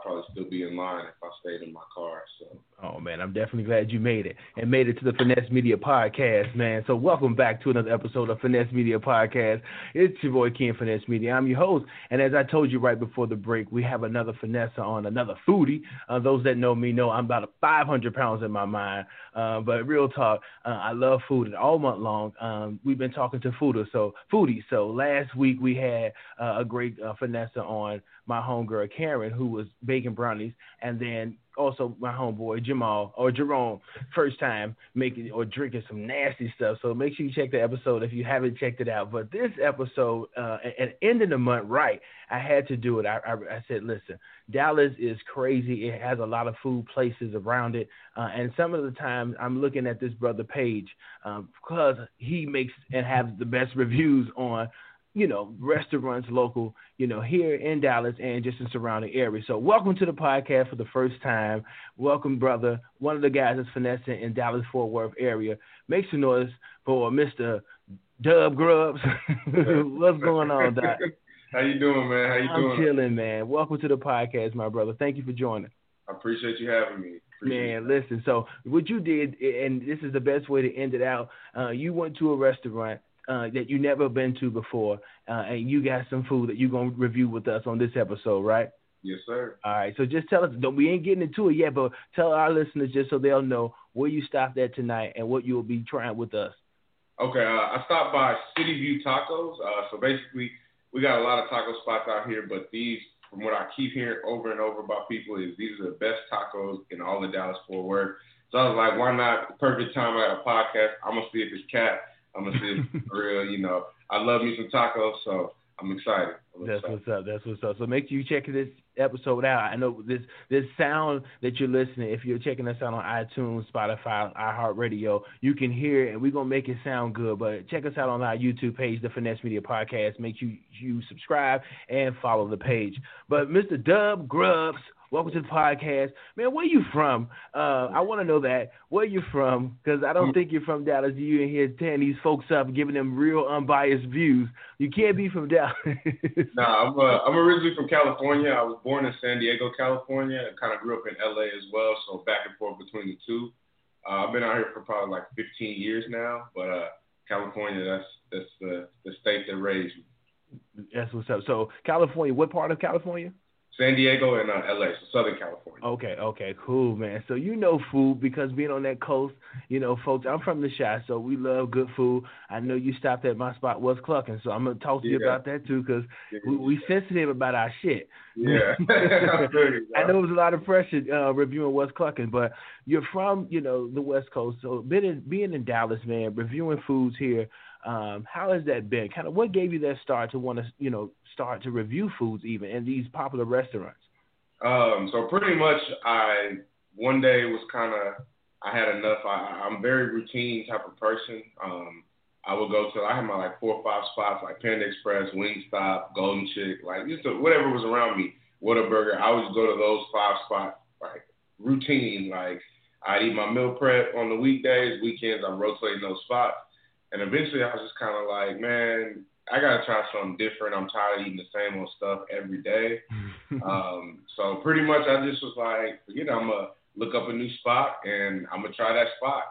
I'd probably still be in line if I stayed in my car. So. Oh, man, I'm definitely glad you made it and made it to the Finesse Media Podcast, man. So welcome back to another episode of Finesse Media Podcast. It's your boy, Ken Finesse Media. I'm your host. And as I told you right before the break, we have another finesse on, another foodie. Those that know me know I'm about 500 pounds in my mind. But real talk, I love food. And all month long, we've been talking to foodies. So last week we had a great finesse on, my homegirl Karen, who was baking brownies, and then also my homeboy Jerome, first time making or drinking some nasty stuff. So make sure you check the episode if you haven't checked it out. But this episode, at ending the month right, I had to do it. I said, listen, Dallas is crazy. It has a lot of food places around it, and some of the time I'm looking at this brother Page because he makes and has the best reviews on, you know, restaurants local, you know, here in Dallas and just in surrounding areas. So welcome to the podcast for the first time. Welcome, brother. One of the guys that's finessing in Dallas Fort Worth area. Make some noise for Mr. Dubb's Grubs. What's going on, Doc? How you doing, man? I'm chilling, man. Welcome to the podcast, my brother. Thank you for joining. I appreciate you having me. Man, listen, so what you did, and this is the best way to end it out, you went to a restaurant that you never been to before, and you got some food that you're going to review with us on this episode, right? Yes, sir. All right, so just tell us, we ain't getting into it yet, but tell our listeners just so they'll know where you stopped at tonight and what you'll be trying with us. Okay, I stopped by City View Tacos. So basically, we got a lot of taco spots out here, but these, from what I keep hearing over and over by people, is these are the best tacos in all of Dallas Fort Worth. So I was like, why not? Perfect time. I got a podcast. I'm going to see if it's cat. I'm going to see if it's real, you know. I love me some tacos, so I'm excited. That's what's up. So make sure you check this episode out. I know this sound that you're listening, if you're checking us out on iTunes, Spotify, iHeartRadio, you can hear it, and we're going to make it sound good. But check us out on our YouTube page, The Finesse Media Podcast. Make sure you subscribe and follow the page. But Mr. Dubb's Grubs, welcome to the podcast. Man, where you from? I want to know that. Where you from? Because I don't think you're from Dallas. You in here tearing these folks up and giving them real unbiased views. You can't be from Dallas. I'm originally from California. I was born in San Diego, California, and kind of grew up in L.A. as well, so back and forth between the two. I've been out here for probably like 15 years now, but California, that's the state that raised me. That's what's up. So California, what part of California? San Diego and LA, so Southern California. Okay, cool, man. So you know food because being on that coast, you know, folks, I'm from the Chi, so we love good food. I know you stopped at my spot, West Cluckin', so I'm going to talk to you about that too because we sensitive about our shit. Yeah. I know it was a lot of pressure reviewing West Cluckin', but you're from, you know, the West Coast, so being in Dallas, man, reviewing foods here, how has that been? Kind of what gave you that start to want to, you know, start to review foods even in these popular restaurants? So pretty much I had enough. I'm very routine type of person. I had my like 4 or 5 spots, like Panda Express, Wingstop, Golden Chick, like just whatever was around me, Whataburger. I would go to those 5 spots, like routine. Like I'd eat my meal prep on the weekdays, weekends, I'm rotating those spots. And eventually I was just kind of like, man, I got to try something different. I'm tired of eating the same old stuff every day. So pretty much I just was like, you know, I'm going to look up a new spot and I'm going to try that spot.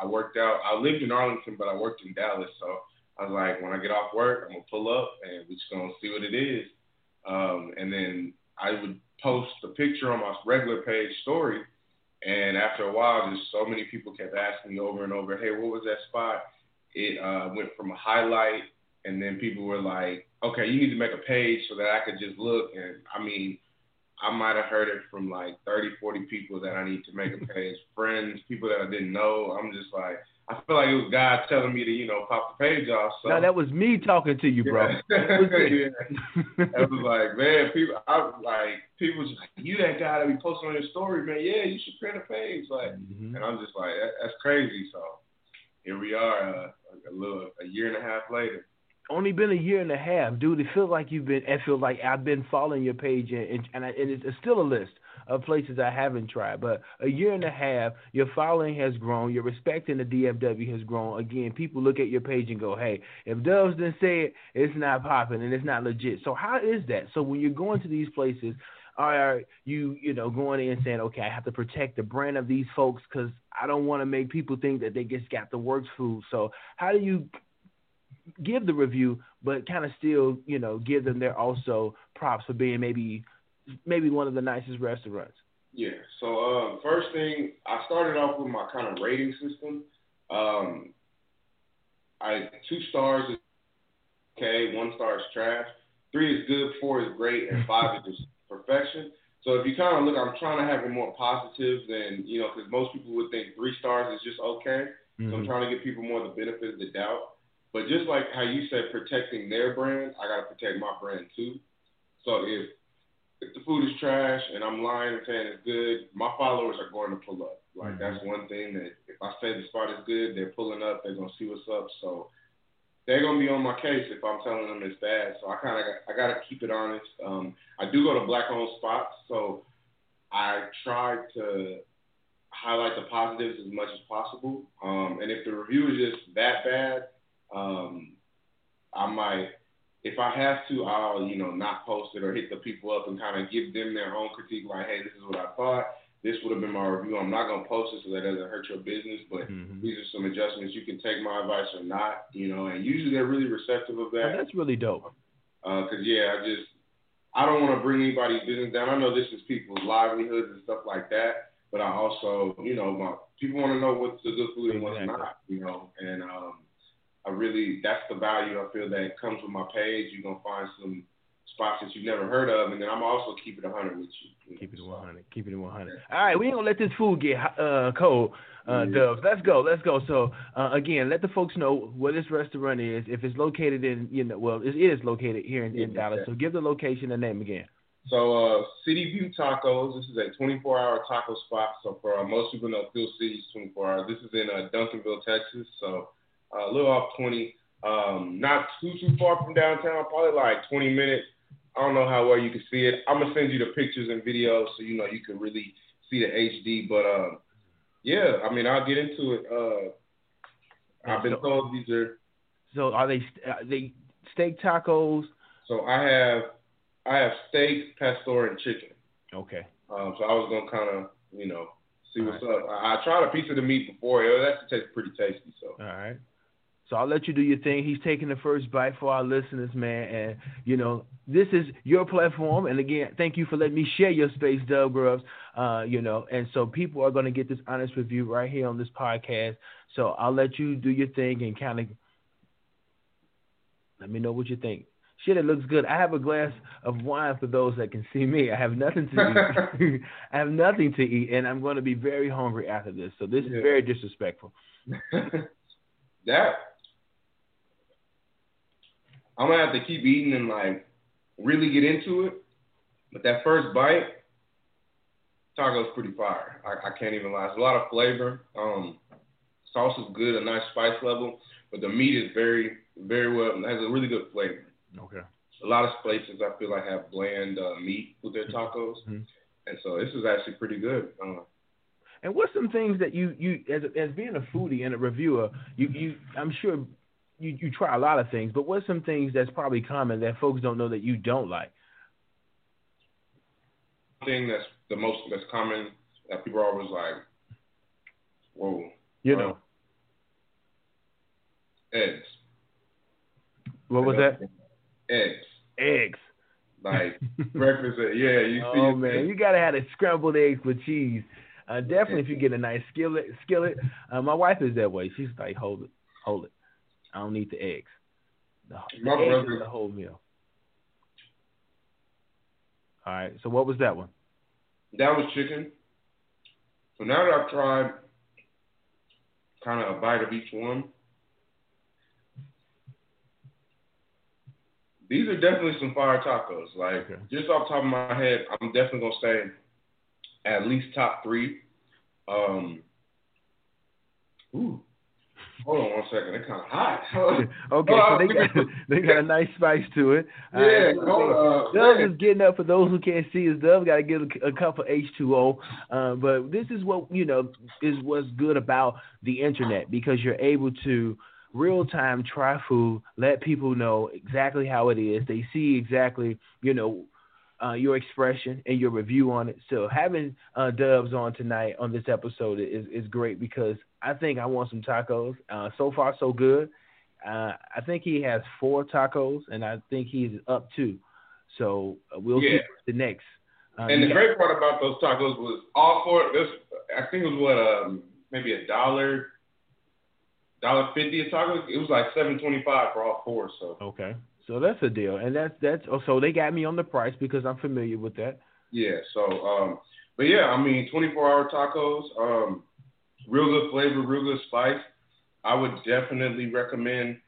I lived in Arlington, but I worked in Dallas. So I was like, when I get off work, I'm going to pull up and we're just going to see what it is. And then I would post the picture on my regular page story. And after a while, just so many people kept asking me over and over, hey, what was that spot? It went from a highlight, and then people were like, okay, you need to make a page so that I could just look. And, I mean, I might have heard it from like 30, 40 people that I need to make a page, friends, people that I didn't know. I'm just like, I feel like it was God telling me to, you know, pop the page off. So. No, that was me talking to you, bro. I was like, man, people just like, you that guy that be posting on your story, man. Yeah, you should create a page. Like, And I'm just like, that's crazy. So here we are, a year and a half later. Only been a year and a half, dude. It feels like I've been following your page, and it's still a list of places I haven't tried. But a year and a half, your following has grown. Your respect in the DFW has grown. Again, people look at your page and go, hey, if Doves didn't say it, it's not popping and it's not legit. So how is that? So when you're going to these places, are you going in and saying, okay, I have to protect the brand of these folks because I don't want to make people think that they just got the works food. So how do you give the review, but kind of still, give them their also props for being maybe one of the nicest restaurants? Yeah. So first thing, I started off with my kind of rating system. Two stars is okay, one star is trash, three is good, four is great, and five is just perfection. So if you kind of look, I'm trying to have it more positive than, because most people would think three stars is just okay. Mm-hmm. So I'm trying to give people more the benefit of the doubt. But just like how you said, protecting their brand, I got to protect my brand too. So if the food is trash and I'm lying and saying it's good, my followers are going to pull up. Like, mm-hmm. That's one thing that if I say the spot is good, they're pulling up, they're going to see what's up. So they're going to be on my case if I'm telling them it's bad. So I got to keep it honest. I do go to black-owned spots, so I try to highlight the positives as much as possible. And if the review is just that bad, I might, if I have to, I'll, not post it or hit the people up and kind of give them their own critique. Like, hey, this is what I thought. This would have been my review. I'm not going to post it so that doesn't hurt your business, but mm-hmm. These are some adjustments. You can take my advice or not, and usually they're really receptive of that. Oh, that's really dope. Because, I don't want to bring anybody's business down. I know this is people's livelihoods and stuff like that, but I also, people want to know what's the good food and what's not, and I really, that's the value I feel that comes with my page. You're going to find some spots that you've never heard of, and then I'm also keep it 100 with you. Keep it 100. Keep it 100. All right, we ain't going to let this food get cold, Dubs. Let's go. So, again, let the folks know where this restaurant is. If it's located in, it is located here in Dallas. So give the location and name again. So, City View Tacos. This is a 24-hour taco spot. So, for most people know Fuel City is 24 hours. This is in Duncanville, Texas. So, a little off 20, not too far from downtown, probably like 20 minutes. I don't know how well you can see it. I'm going to send you the pictures and videos so you can really see the HD. But, I'll get into it. I've been told these are... So are they steak tacos? So I have steak, pastor, and chicken. Okay. So I was going to kind of, see what's up. I tried a piece of the meat before. It actually tastes pretty tasty. So. All right. So I'll let you do your thing. He's taking the first bite for our listeners, man. And, this is your platform. And, again, thank you for letting me share your space, Dub Grubs. And so people are going to get this honest review right here on this podcast. So I'll let you do your thing and kind of let me know what you think. Shit, it looks good. I have a glass of wine for those that can see me. I have nothing to eat. And I'm going to be very hungry after this. So this is very disrespectful. That... I'm going to have to keep eating and, really get into it. But that first bite, taco's pretty fire. I can't even lie. It's a lot of flavor. Sauce is good, a nice spice level. But the meat is very, very well, has a really good flavor. Okay. A lot of places, I feel like, have bland meat with their tacos. Mm-hmm. And so this is actually pretty good. And what's some things that you as being a foodie and a reviewer, you I'm sure – You try a lot of things, but what's some things that's probably common that folks don't know that you don't like? One thing that's common that people are always like, whoa. Eggs. What was that? Eggs. Like breakfast. Yeah, you see. Oh, man, you got to have the scrambled eggs with cheese. Definitely if you get a nice skillet. My wife is that way. She's like, hold it. I don't need the eggs. My brother is the whole meal. All right. So what was that one? That was chicken. So now that I've tried kind of a bite of each one, these are definitely some fire tacos. Just off the top of my head, I'm definitely going to say at least top three. Ooh. Hold on one second. It's kind of hot. Okay, so they got a nice spice to it. All right. Dove is getting up. For those who can't see us, Dove got to get a cup of H2O. But this is what, is what's good about the internet, because you're able to real-time try food, let people know exactly how it is. They see exactly, your expression and your review on it. So having Dubs on tonight on this episode is great because I think I want some tacos. So far, so good. I think he has 4 tacos, and I think he's up 2. So we'll see the next. And the great part about those tacos was all 4. This, I think it was maybe $1.50 a taco. It was like $7.25 for all 4. So okay, so that's a deal, and that's. Oh, so they got me on the price because I'm familiar with that. Yeah. So, but yeah, I mean, 24-hour tacos, real good flavor, real good spice. I would definitely recommend.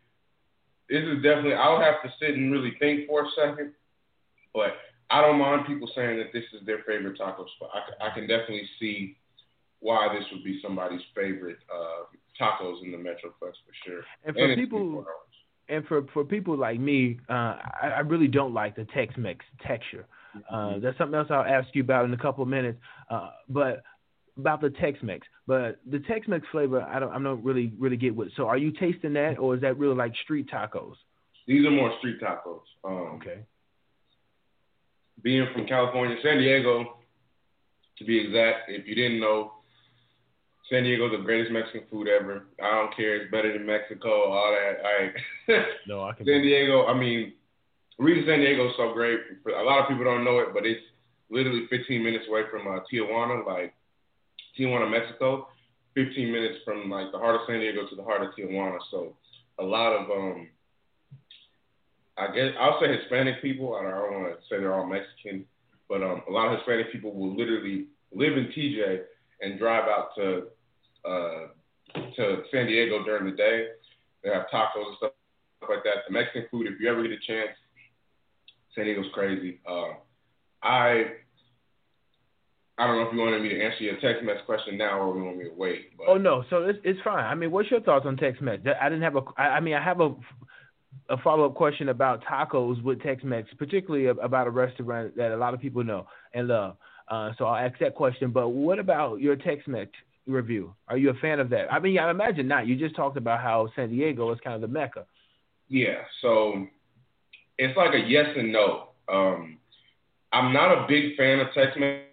This is definitely. I would have to sit and really think for a second, but I don't mind people saying that this is their favorite taco spot. I can definitely see why this would be somebody's favorite tacos in the Metroplex for sure. And for people people like me, I really don't like the Tex-Mex texture. That's something else I'll ask you about in a couple of minutes. But about the Tex-Mex, but the Tex-Mex flavor, I don't really get with. So are you tasting that, or is that really like street tacos? These are more street tacos. Okay. Being from California, San Diego, to be exact, if you didn't know, San Diego's the greatest Mexican food ever. I don't care. It's better than Mexico, all that. No, I can. San Diego, I mean, the reason San Diego's so great, a lot of people don't know it, but it's literally 15 minutes away from Tijuana, like Tijuana, Mexico, 15 minutes from like the heart of San Diego to the heart of Tijuana. So a lot of, I guess I'll say Hispanic people. I don't want to say they're all Mexican, but a lot of Hispanic people will literally live in TJ and drive out to San Diego during the day. They have tacos and stuff like that. The Mexican food, if you ever get a chance, San Diego's crazy. I don't know if you wanted me to answer your Tex-Mex question now or you want me to wait. But. Oh no, so it's fine. I mean, what's your thoughts on Tex-Mex? I didn't have I have a follow-up question about tacos with Tex-Mex, particularly about a restaurant that a lot of people know and love. So I'll ask that question. But what about your Tex-Mex review? Are you a fan of that? I mean, I imagine not. You just talked about how San Diego is kind of the Mecca. Yeah, so it's like a yes and no. I'm not a big fan of Tex-Mex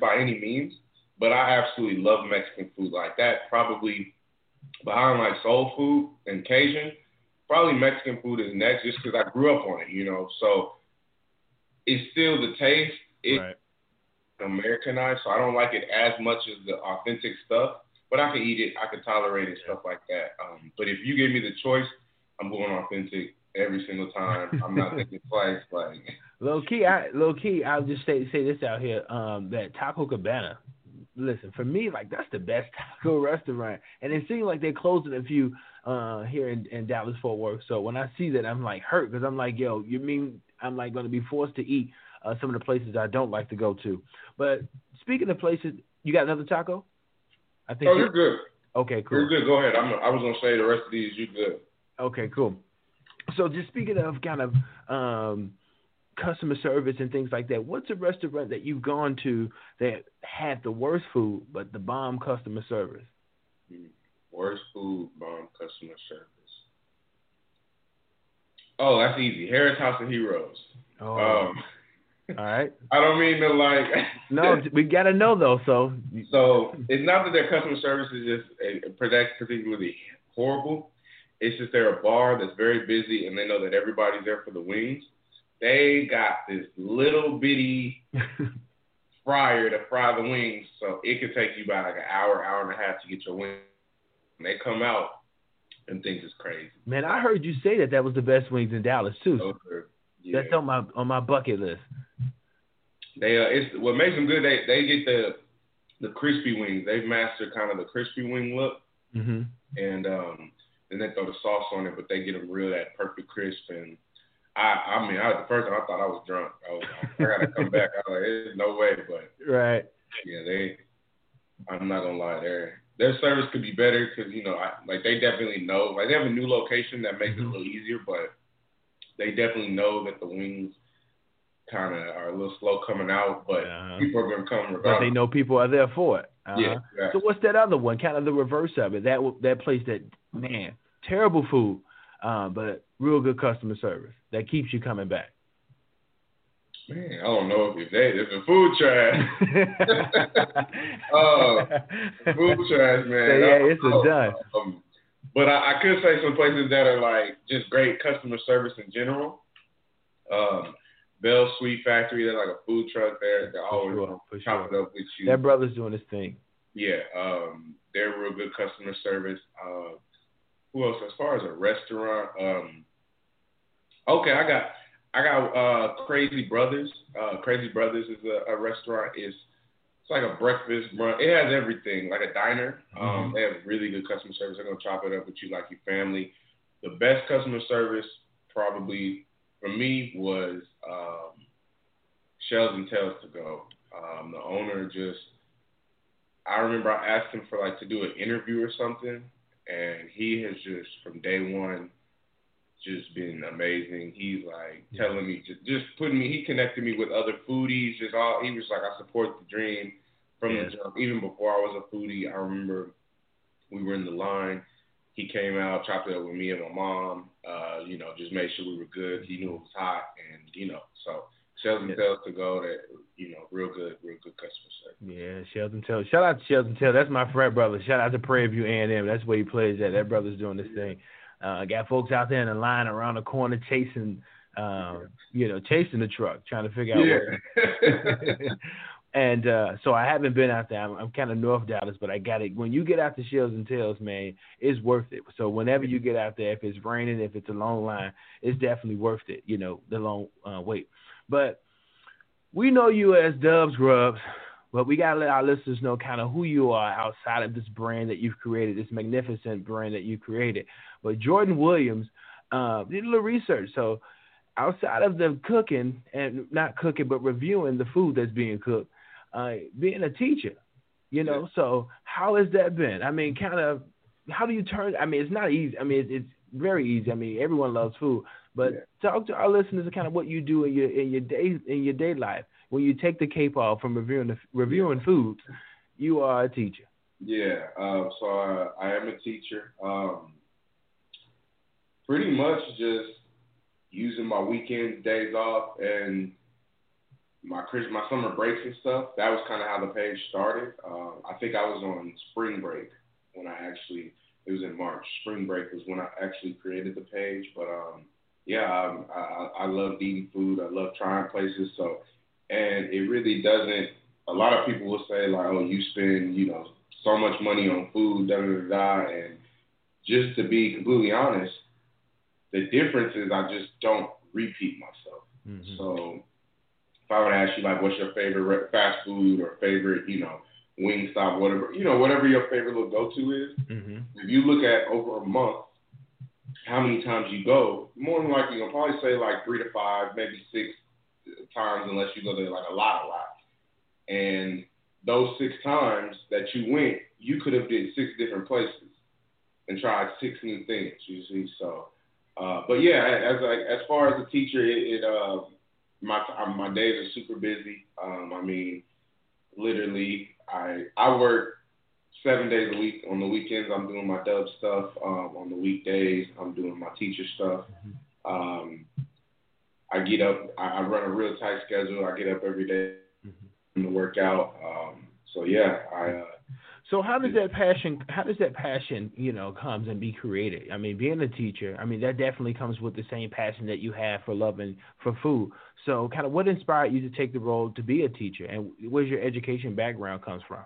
by any means, but I absolutely love Mexican food like that. Probably behind like soul food and Cajun, probably Mexican food is next just because I grew up on it, you know. So it's still the taste. It's right. Americanized, so I don't like it as much as the authentic stuff, but I can eat it. I can tolerate it, stuff like that. But if you give me the choice, I'm going authentic every single time. I'm not thinking twice. Like. Low key, I'll just say this out here, that Taco Cabana. Listen, for me, like, that's the best taco restaurant. And it seems like they're closing a few here in Dallas, Fort Worth. So when I see that, I'm, like, hurt because I'm like, yo, you mean I'm, like, going to be forced to eat some of the places I don't like to go to. But speaking of places, you got another taco? I think. Oh, you're good. Okay, cool. You're good. Go ahead. I was going to say the rest of these, you're good. Okay, cool. So just speaking of kind of customer service and things like that, what's a restaurant that you've gone to that had the worst food but the bomb customer service? Worst food, bomb customer service. Oh, that's easy. Harris House of Heroes. Oh, all right. I don't mean to like. No, we gotta know though. So it's not that their customer service is just particularly horrible. It's just they're a bar that's very busy and they know that everybody's there for the wings. They got this little bitty fryer to fry the wings, so it could take you about like an hour, hour and a half to get your wings. And they come out and things is crazy. Man, I heard you say that was the best wings in Dallas too. Okay. Yeah. That's on my bucket list. They it's what makes them good. They get the crispy wings. They've mastered kind of the crispy wing look, and they throw the sauce on it, but they get them real that perfect crisp and. I mean, the first time I thought I was drunk. I gotta come back. I was like, there's no way, but right. Yeah, I'm not gonna lie, their service could be better because you know, they definitely know. Like they have a new location that makes it a little easier, but they definitely know that the wings kind of are a little slow coming out, but people are gonna come regardless. But they know people are there for it. Yeah. Exactly. So what's that other one? Kind of the reverse of it. That place that man, terrible food, but real good customer service that keeps you coming back. Man, I don't know if the food trash. Food trash, man. Yeah, it's a done. But I could say some places that are like just great customer service in general. Bell Sweet Factory, they're like a food truck there. They're always chopping up with you. That brother's doing his thing. Yeah, they're real good customer service. Who else? As far as a restaurant, I got Crazy Brothers. Crazy Brothers is a restaurant. It's like a breakfast, brunch. It has everything, like a diner. They have really good customer service. They're going to chop it up with you like your family. The best customer service probably for me was Shells and Tails to Go. The owner I remember I asked him for like to do an interview or something, and he has just from day one just been amazing. He's like telling me, just putting me, he connected me with other foodies, he was like, I support the dream from the jump. Even before I was a foodie, I remember we were in the line. He came out, chopped it up with me and my mom, just made sure we were good. He knew it was hot so Shells and Tails to Go, that, real good customer service. Yeah, Shells and Tails. Shout out to Shells and Tails. That's my frat brother. Shout out to Prairie View A&M. That's where he plays at. That brother's doing this thing. Got folks out there in the line around the corner chasing the truck, trying to figure out what. And so I haven't been out there. I'm kind of north Dallas, but I got it. When you get out to Shells and Tails, man, it's worth it. So whenever you get out there, if it's raining, if it's a long line, it's definitely worth it, the long wait. But we know you as Dubb's Grubs, but we got to let our listeners know kind of who you are outside of this brand that you've created, this magnificent brand that you created. But Jordan Williams did a little research. So outside of the cooking, and not cooking, but reviewing the food that's being cooked, being a teacher, so how has that been? I mean, kind of, how do you it's not easy. I mean, it's very easy. I mean, everyone loves food. But talk to our listeners kind of what you do in your day life. When you take the cape off from reviewing food, you are a teacher. Yeah, so I am a teacher. Pretty much just using my weekends, days off, and my summer breaks and stuff. That was kind of how the page started. I think I was on spring break when it was in March. Spring break was when I actually created the page, but I love eating food. I love trying places. So, and it really doesn't. A lot of people will say like, "Oh, you spend so much money on food, da da da." And just to be completely honest, the difference is I just don't repeat myself. Mm-hmm. So, if I were to ask you like, "What's your favorite fast food or favorite Wingstop, whatever whatever your favorite little go to is," mm-hmm. if you look at over a month, how many times you go, more than likely you'll probably say like 3 to 5, maybe 6 times, unless you go there like a lot. And those 6 times that you went, you could have did 6 different places and tried 6 new things. You see, so but yeah, as far as a teacher, my days are super busy. I mean, literally, I work 7 days a week. On the weekends, I'm doing my dub stuff. On the weekdays, I'm doing my teacher stuff. Mm-hmm. I get up. I run a real tight schedule. I get up every day to work out. So yeah. So how does that passion comes and be created? I mean, being a teacher, I mean, that definitely comes with the same passion that you have for loving for food. So kind of what inspired you to take the role to be a teacher, and where's your education background comes from?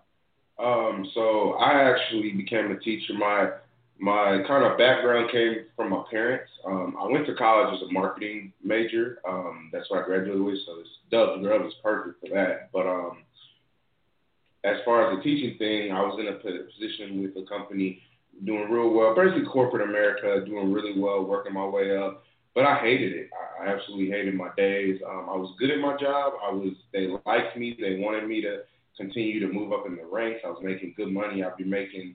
So I actually became a teacher. My kind of background came from my parents. I went to college as a marketing major. That's what I graduated with. So Dubb's Grubs is perfect for that. But as far as the teaching thing, I was in a position with a company doing real well, basically corporate America, doing really well, working my way up. But I hated it. I absolutely hated my days. I was good at my job. They liked me. They wanted me to continue to move up in the ranks. I was making good money. I'd be making,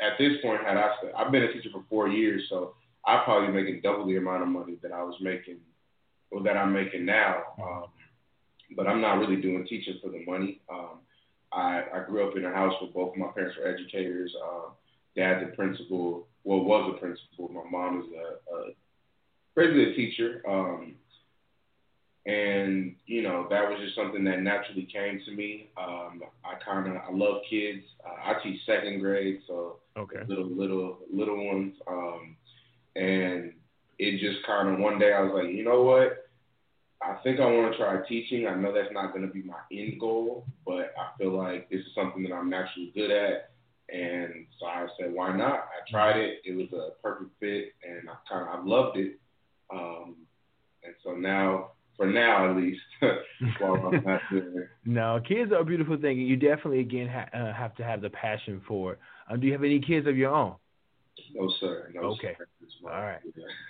at this point, I've been a teacher for 4 years, so I'd probably be making double the amount of money that I was making, or that I'm making now. But I'm not really doing teaching for the money. I grew up in a house where both of my parents were educators. Dad's a principal. Well, was a principal. My mom is basically a teacher. And, you know, that was just something that naturally came to me. I love kids. I teach second grade, so okay. little ones. And it just kind of one day I was like, you know what? I think I want to try teaching. I know that's not going to be my end goal, but I feel like this is something that I'm naturally good at. And so I said, why not? I tried it. It was a perfect fit, and I loved it. And so now, for now at least, while I'm not there. No, kids are a beautiful thing. You definitely, again, have to have the passion for it. Do you have any kids of your own? No, sir. No, okay. Sir. All right.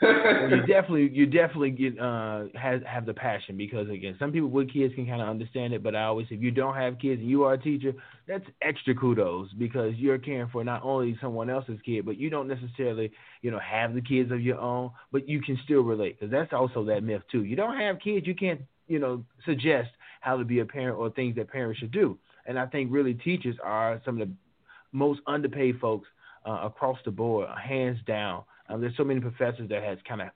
Well, you definitely get have the passion, because again, some people with kids can kind of understand it, but I always say, if you don't have kids and you are a teacher, that's extra kudos, because you're caring for not only someone else's kid, but you don't necessarily, you know, have the kids of your own, but you can still relate, because that's also that myth too. You don't have kids, you can't, you know, suggest how to be a parent or things that parents should do. And I think really teachers are some of the most underpaid folks across the board, hands down. There's so many professors that has kind of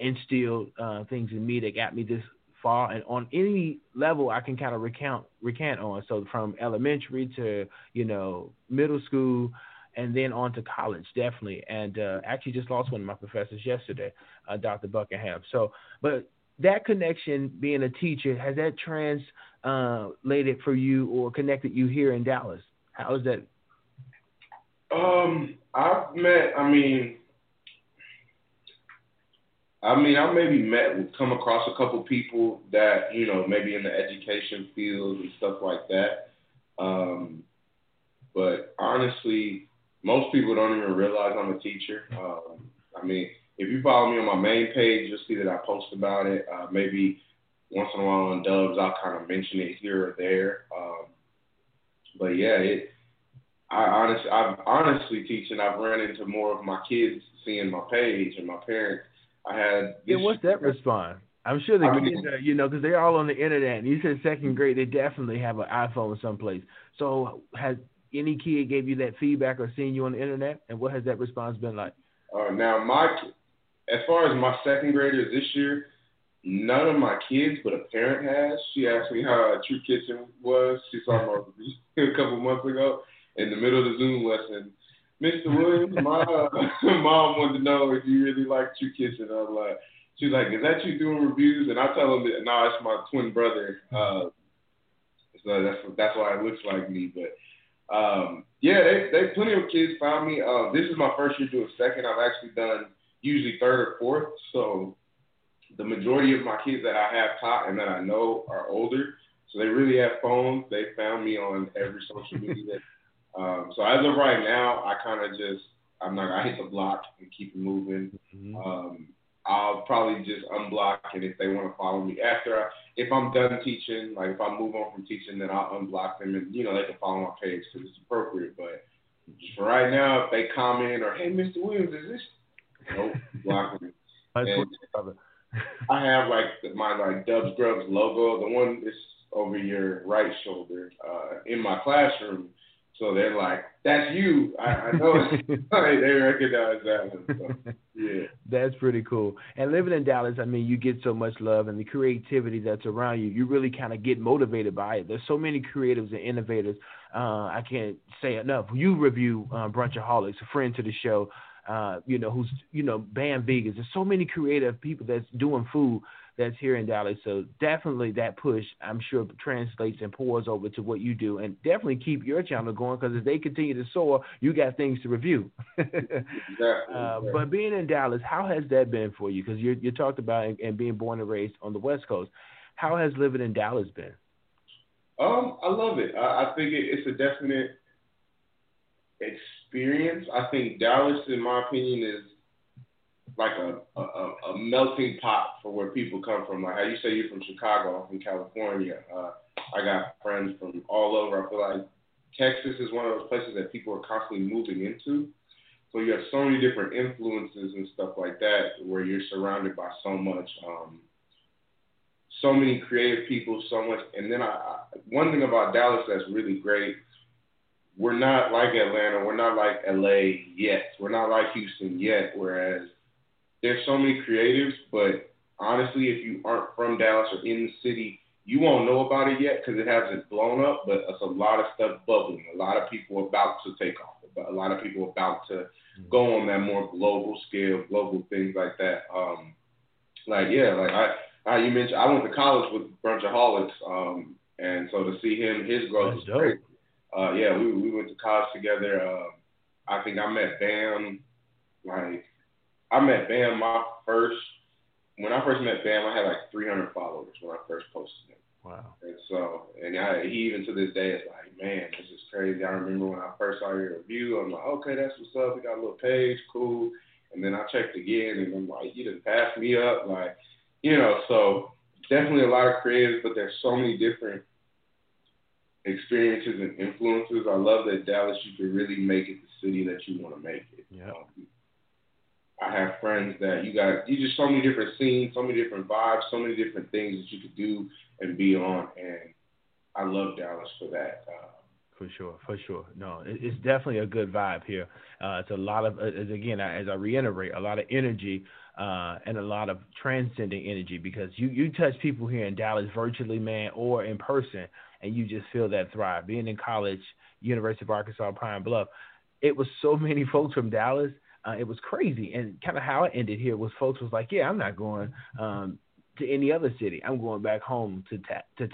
instilled things in me that got me this far, and on any level I can kind of recant on. So from elementary to, you know, middle school, and then on to college, definitely. And actually just lost one of my professors yesterday, Dr. Buckingham. So, but that connection, being a teacher, has that translated for you or connected you here in Dallas? How is that? I maybe come across a couple people that, you know, maybe in the education field and stuff like that. But honestly, most people don't even realize I'm a teacher. If you follow me on my main page, you'll see that I post about it. Maybe once in a while on Dubs, I'll kind of mention it here or there. But yeah, I'm honestly teaching. I've run into more of my kids seeing my page and my parents. What's that response? I'm sure the kids are, you know, because they're all on the internet. And you said second grade, they definitely have an iPhone someplace. So has any kid gave you that feedback or seen you on the internet? And what has that response been like? Now, as far as my second graders this year, none of my kids, but a parent has. She asked me how True Kitchen was. She saw my a couple months ago in the middle of the Zoom lesson. Mr. Williams, my mom wanted to know if you really like True Kitchen. I was like, she's like, is that you doing reviews? And I tell them that, no, it's my twin brother. So that's why it looks like me. But yeah, they plenty of kids found me. This is my first year doing second. I've actually done usually third or fourth. So the majority of my kids that I have taught and that I know are older. So they really have phones. They found me on every social media. So as of right now, I hit the block and keep it moving. Mm-hmm. I'll probably just unblock, and if they want to follow me if I'm done teaching, like if I move on from teaching, then I'll unblock them, and you know, they can follow my page because it's appropriate. But for right now, if they comment or, hey, Mr. Williams, is this? Nope, block me. I have my Dubb's Grubs logo, the one that's over your right shoulder, in my classroom. So they're like, that's you. I know. They recognize that one. So, yeah. That's pretty cool. And living in Dallas, I mean, you get so much love and the creativity that's around you. You really kind of get motivated by it. There's so many creatives and innovators. I can't say enough. You review Brunchaholics, a friend to the show, you know, who's, you know, Bam Vegans. There's so many creative people that's doing food that's here in Dallas. So definitely that push, I'm sure, translates and pours over to what you do, and definitely keep your channel going, because if they continue to soar, you got things to review. Exactly. But being in Dallas, how has that been for you? Because you talked about and being born and raised on the West Coast. How has living in Dallas been? I love it. I think it's a definite experience. I think Dallas, in my opinion, is like a melting pot for where people come from. Like how you say you're from Chicago, I'm from California. I got friends from all over. I feel like Texas is one of those places that people are constantly moving into. So you have so many different influences and stuff like that, where you're surrounded by so much, so many creative people, so much. And then one thing about Dallas that's really great, we're not like Atlanta, we're not like LA yet, we're not like Houston yet, whereas there's so many creatives, but honestly, if you aren't from Dallas or in the city, you won't know about it yet because it hasn't blown up, but it's a lot of stuff bubbling. A lot of people about to take off. A lot of people about to go on that more global scale, global things like that. You mentioned, I went to college with Brunchaholics, and so to see his growth was great. We went to college together. I think I met Bam when I first met Bam, I had like 300 followers when I first posted him. Wow. He even to this day is like, man, this is crazy. I remember when I first saw your review, I'm like, okay, that's what's up. We got a little page, cool. And then I checked again, and I'm like, you done passed me up. Like, so definitely a lot of creatives, but there's so many different experiences and influences. I love that Dallas, you can really make it the city that you want to make it. Yeah. I have friends that you just so many different scenes, so many different vibes, so many different things that you could do and be on, and I love Dallas for that. For sure. No, it's definitely a good vibe here. It's a lot of, as I reiterate, a lot of energy and a lot of transcending energy, because you touch people here in Dallas virtually, man, or in person, and you just feel that thrive. Being in college, University of Arkansas, Pine Bluff, it was so many folks from Dallas. It was crazy, and kind of how it ended here was folks was like, yeah, I'm not going to any other city. I'm going back home to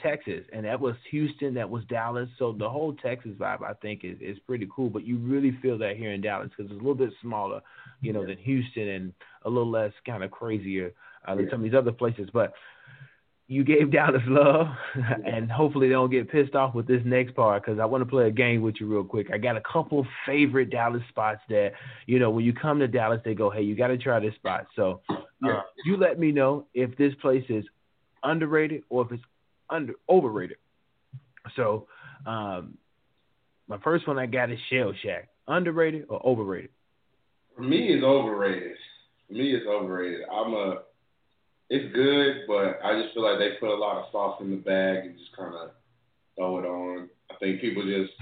Texas. And that was Houston. That was Dallas. So the whole Texas vibe, I think, is pretty cool. But you really feel that here in Dallas because it's a little bit smaller, than Houston, and a little less kind of crazier than some of these other places. But you gave Dallas love, and hopefully they don't get pissed off with this next part, because I want to play a game with you real quick. I got a couple favorite Dallas spots that, when you come to Dallas, they go, hey, you got to try this spot. So you let me know if this place is underrated or if it's overrated. So my first one I got is Shell Shack. Underrated or overrated? For me, it's overrated. It's good, but I just feel like they put a lot of sauce in the bag and just kind of throw it on. I think people just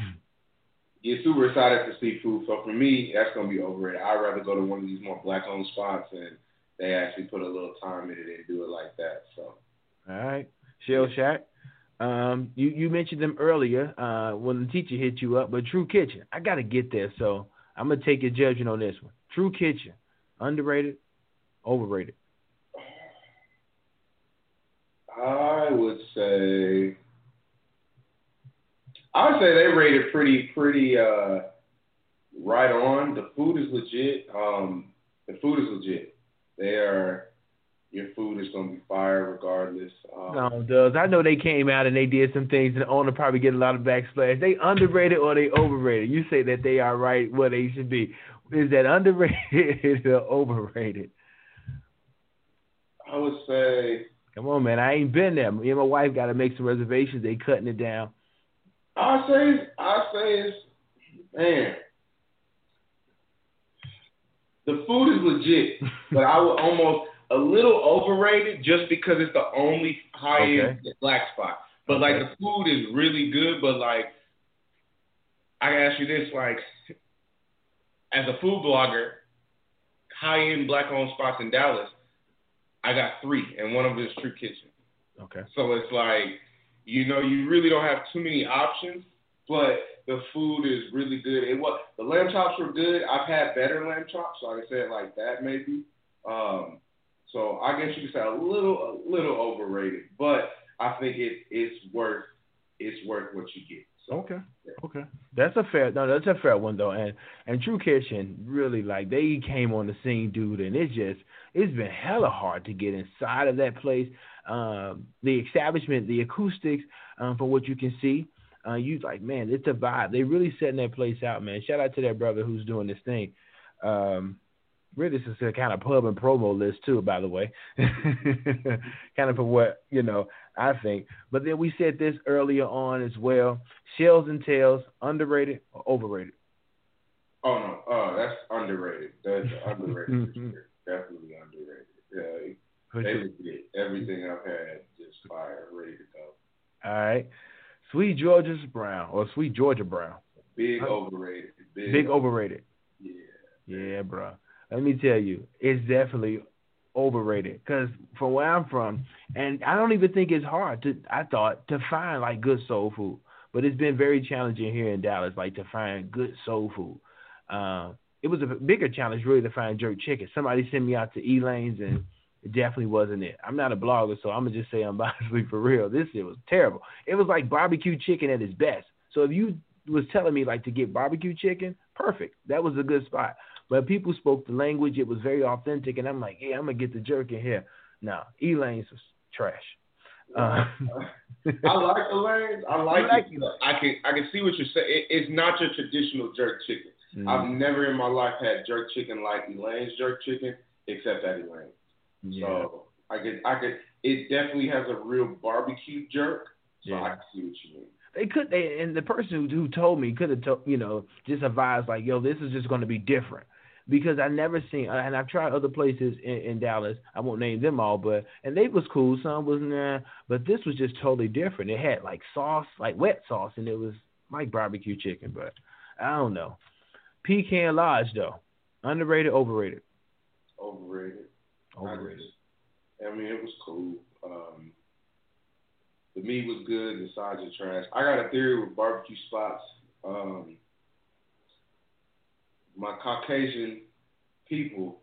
get super excited to see food. So for me, that's going to be overrated. I'd rather go to one of these more black-owned spots, and they actually put a little time in it and do it like that. So, all right. Shell Shack. You mentioned them earlier when the teacher hit you up, but True Kitchen. I got to get there, so I'm going to take your judgment on this one. True Kitchen. Underrated, overrated. I would say they rated pretty right on. The food is legit. Your food is going to be fire regardless. I know they came out and they did some things, and the owner probably get a lot of backsplash. They underrated or they overrated? You say that they are right where they should be. Is that underrated or overrated? I would say... Come on, man. I ain't been there. Me and my wife got to make some reservations. They cutting it down. I say it's, man, the food is legit, but I would almost a little overrated just because it's the only high-end black spot. But, the food is really good, but, I can ask you this, as a food blogger, high-end black-owned spots in Dallas, I got three, and one of them is True Kitchen. Okay. So it's you really don't have too many options, but the food is really good. The lamb chops were good. I've had better lamb chops, so I can say it like that maybe. So I guess you could say a little overrated, but I think it's worth what you get. So, Okay. That's a fair one though. And True Kitchen really they came on the scene, dude, and it's been hella hard to get inside of that place. The establishment, the acoustics, from what you can see, you man, it's a vibe. They really setting that place out, man. Shout out to that brother who's doing this thing. Really, this is a kind of pub and promo list too, by the way, kind of for what, I think. But then we said this earlier on as well. Shells and Tails, underrated or overrated? Oh, no. Oh, that's underrated. That's underrated. For sure. Definitely underrated. Yeah, everything I've had just fire, ready to go. All right. Sweet Georgia Brown. Big overrated. Big overrated. Yeah. Yeah, bro. Let me tell you, it's definitely overrated, because from where I'm from, and I don't even think it's hard to, I thought, to find like good soul food, but it's been very challenging here in Dallas, like to find good soul food. It was a bigger challenge really to find jerk chicken. Somebody sent me out to Elaine's and it definitely wasn't it. I'm not a blogger, so I'm gonna just say unbiasedly for real. This shit was terrible. It was like barbecue chicken at its best. So if you was telling me like to get barbecue chicken, perfect. That was a good spot. But people spoke the language. It was very authentic, and I'm like, hey, I'm gonna get the jerk in here. No, Elaine's was trash. I like Elaine's. I like it. I can see what you're saying. It's not your traditional jerk chicken. Mm-hmm. I've never in my life had jerk chicken like Elaine's jerk chicken, except at Elaine's. Yeah. So I could. It definitely has a real barbecue jerk. So yeah. I can see what you mean. And the person who told me could have, just advised like, yo, this is just going to be different, because I never seen, and I've tried other places in Dallas. I won't name them all, but they was cool. Some was nah, but this was just totally different. It had like sauce, like wet sauce, and it was like barbecue chicken, but I don't know. Pecan Lodge though, underrated, overrated? Overrated. I mean, it was cool. The meat was good. The sides are trash. I got a theory with barbecue spots. My Caucasian people,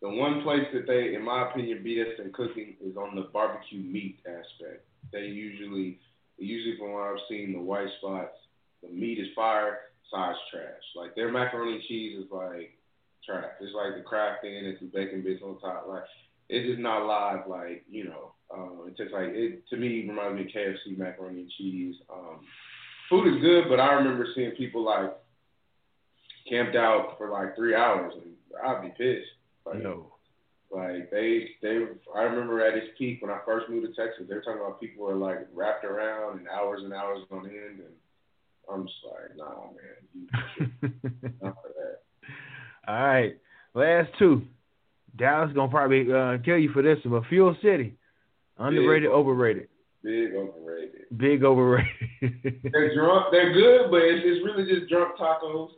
the one place that they, in my opinion, beat us in cooking is on the barbecue meat aspect. They usually from what I've seen, the white spots, the meat is fire, sides trash. Like their macaroni and cheese is like trash. It's like the craft thin and some bacon bits on top. Like it's just not live. Like it tastes like it to me. Reminds me of KFC macaroni and cheese. Food is good, but I remember seeing people like camped out for like 3 hours, and I'd be pissed. Like, no, like they. I remember at its peak when I first moved to Texas, they were talking about people were like wrapped around and hours on end, and I'm just like, nah, man, you not for that. All right, last two. Dallas gonna probably kill you for this one, but Fuel City, underrated, overrated. Big overrated. They're drunk. They're good, but it's really just drunk tacos.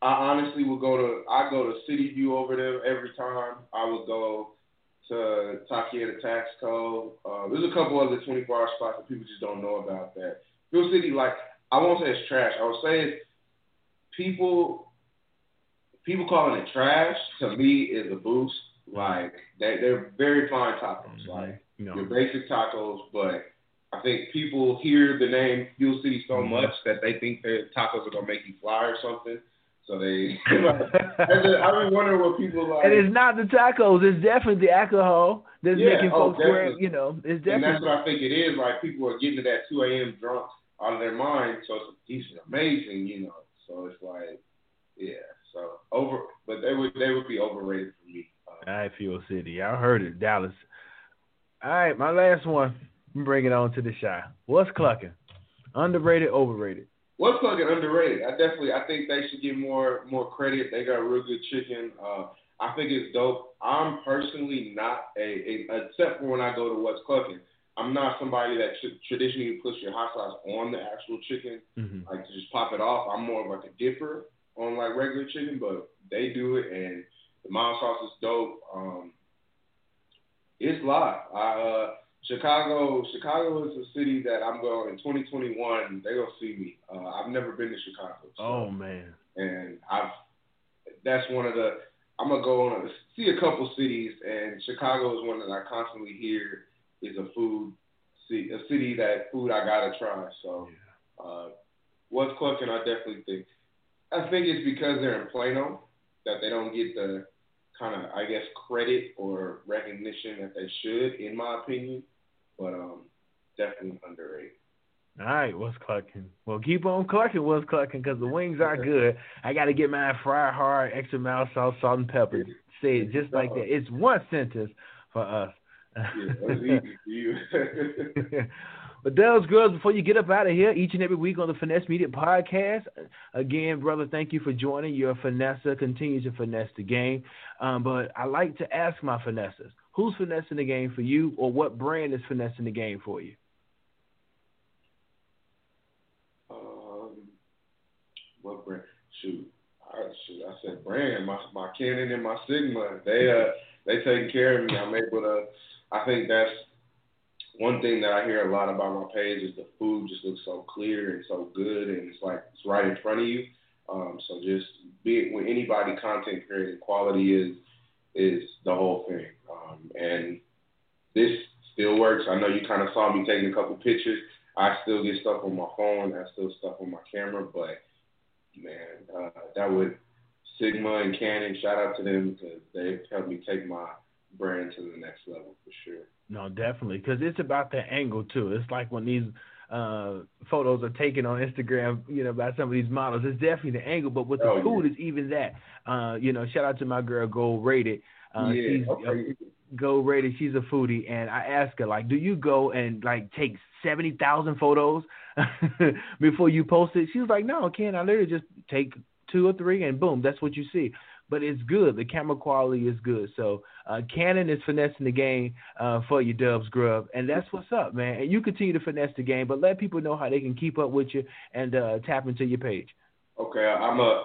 I honestly will go to City View over there every time. I would go to Taqueria de Taxco. There's a couple other 24-hour spots that people just don't know about that. Fuel City, like I won't say it's trash. I will say it's people calling it trash, to me, is a boost. Like, they're very fine tacos. Like, your basic tacos, but I think people hear the name Fuel City so much that they think their tacos are going to make you fly or something. So they... I've been wondering what people like... And it's not the tacos. It's definitely the alcohol that's making folks swear, It's definitely... And that's what I think it is. Like, people are getting to that 2 a.m. drunk out of their mind, so it's decent, amazing, So it's like, yeah... So but they would be overrated for me. All right, Fuel City. I heard it, Dallas. All right, my last one. Bring it on to the shy. What's Cluckin'? Underrated, overrated? What's Cluckin'? Underrated. I think they should get more credit. They got real good chicken. I think it's dope. I'm personally not except for when I go to West Cluckin', I'm not somebody that traditionally puts your hot sauce on the actual chicken, like to just pop it off. I'm more of like a dipper on like regular chicken, but they do it, and the mild sauce is dope. It's live. Chicago is a city that I'm going in 2021. They're gonna see me. I've never been to Chicago. So, oh man! And that's one of the. I'm gonna go on see a couple cities, and Chicago is one that I constantly hear is a city that food I gotta try. So, yeah. What's Cluckin'? I definitely think. I think it's because they're in Plano that they don't get the kind of, I guess, credit or recognition that they should, in my opinion. But definitely underrated. All right, what's clucking? Well, keep on clucking, what's clucking, because the wings are good. I got to get mine fried hard, extra mild sauce, salt and pepper. Say it just like that. It's one sentence for us. Yeah, that's easy for you. But Dubb's Grubs, before you get up out of here, each and every week on the Finesse Media Podcast. Again, brother, thank you for joining. You're a finesser. Continue to finesse the game. But I like to ask my finessers, who's finessing the game for you, or what brand is finessing the game for you? What brand? Shoot, I said brand. My Canon and my Sigma. They they taking care of me. I'm able to. I think that's one thing that I hear a lot about my page is the food just looks so clear and so good, and it's like it's right in front of you. So just being with anybody content creating, quality is the whole thing. And this still works. I know you kind of saw me taking a couple pictures. I still get stuff on my phone. I still stuff on my camera, but man, that would Sigma and Canon. Shout out to them because they've helped me take my brand to the next level for sure. No, definitely, because it's about the angle too. It's like when these photos are taken on Instagram, you know, by some of these models. It's definitely the angle, but with the food, it's even that. You know, shout out to my girl Gold Rated. Gold Rated, she's a foodie, and I asked her, like, do you go and, like, take 70,000 photos before you post it? She was like, no, Ken, I literally just take 2 or 3, and boom, that's what you see. But it's good. The camera quality is good. So Canon is finessing the game for your Dubb's Grub, and that's what's up, man. And you continue to finesse the game, but let people know how they can keep up with you and tap into your page. Okay, I'm a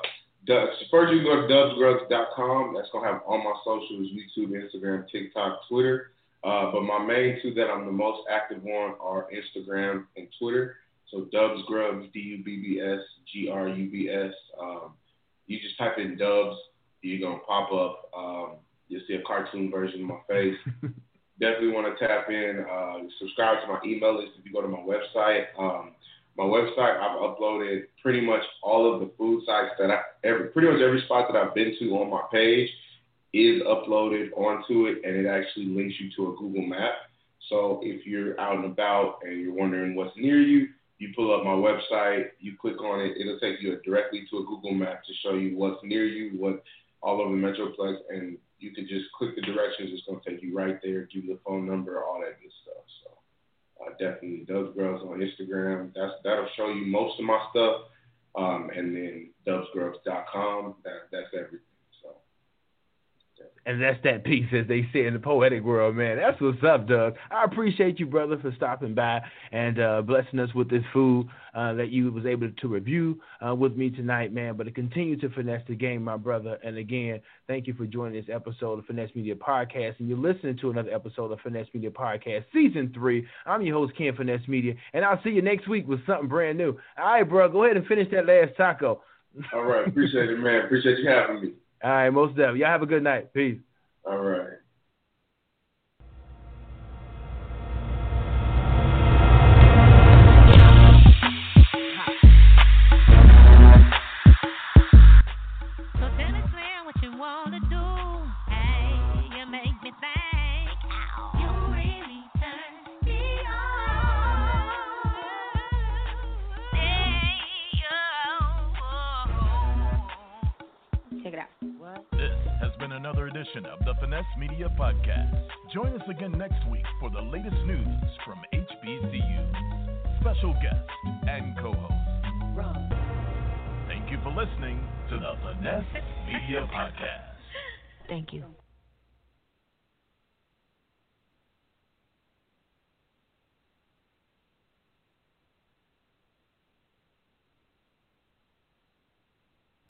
first, you go to dubbsgrubs.com. That's going to have all my socials, YouTube, Instagram, TikTok, Twitter. But my main two that I'm the most active on are Instagram and Twitter. So Dubb's Grubs, D-U-B-B-S, G-R-U-B-S. You just type in Dubbs, you're going to pop up. You'll see a cartoon version of my face. Definitely want to tap in. Subscribe to my email list if you go to my website. My website, I've uploaded pretty much all of the food sites that pretty much every spot that I've been to on my page is uploaded onto it, and it actually links you to a Google map. So if you're out and about and you're wondering what's near you, you pull up my website, you click on it, it'll take you directly to a Google map to show you what's near you, what all over Metroplex, and you can just click the directions. It's going to take you right there, give you the phone number, all that good stuff. So. Definitely Dubb's Grubs on Instagram. That'll show you most of my stuff. And then DubbsGrubs.com. That's everything. So. And that's that piece, as they say in the poetic world, man. That's what's up, Doug. I appreciate you, brother, for stopping by and blessing us with this food that you was able to review with me tonight, man. But to continue to finesse the game, my brother. And again, thank you for joining this episode of Finesse Media Podcast. And you're listening to another episode of Finesse Media Podcast, Season 3. I'm your host, Ken Finesse Media, and I'll see you next week with something brand new. All right, bro, go ahead and finish that last taco. All right, appreciate it, man. Appreciate you having me. All right, most definitely. Y'all have a good night. Peace. All right. So tell us, man, what you want to do. Hey, you make me think. You really turn me on. Check it out. This has been another edition of the Finesse Media Podcast. Join us again next week for the latest news from HBCUs, special guests, and co-hosts. Rob. Thank you for listening to the Finesse Media Podcast. Thank you.